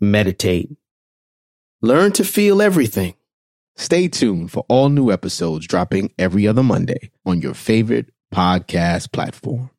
Meditate. Learn to feel everything. Stay tuned for all new episodes dropping every other Monday on your favorite podcast platform.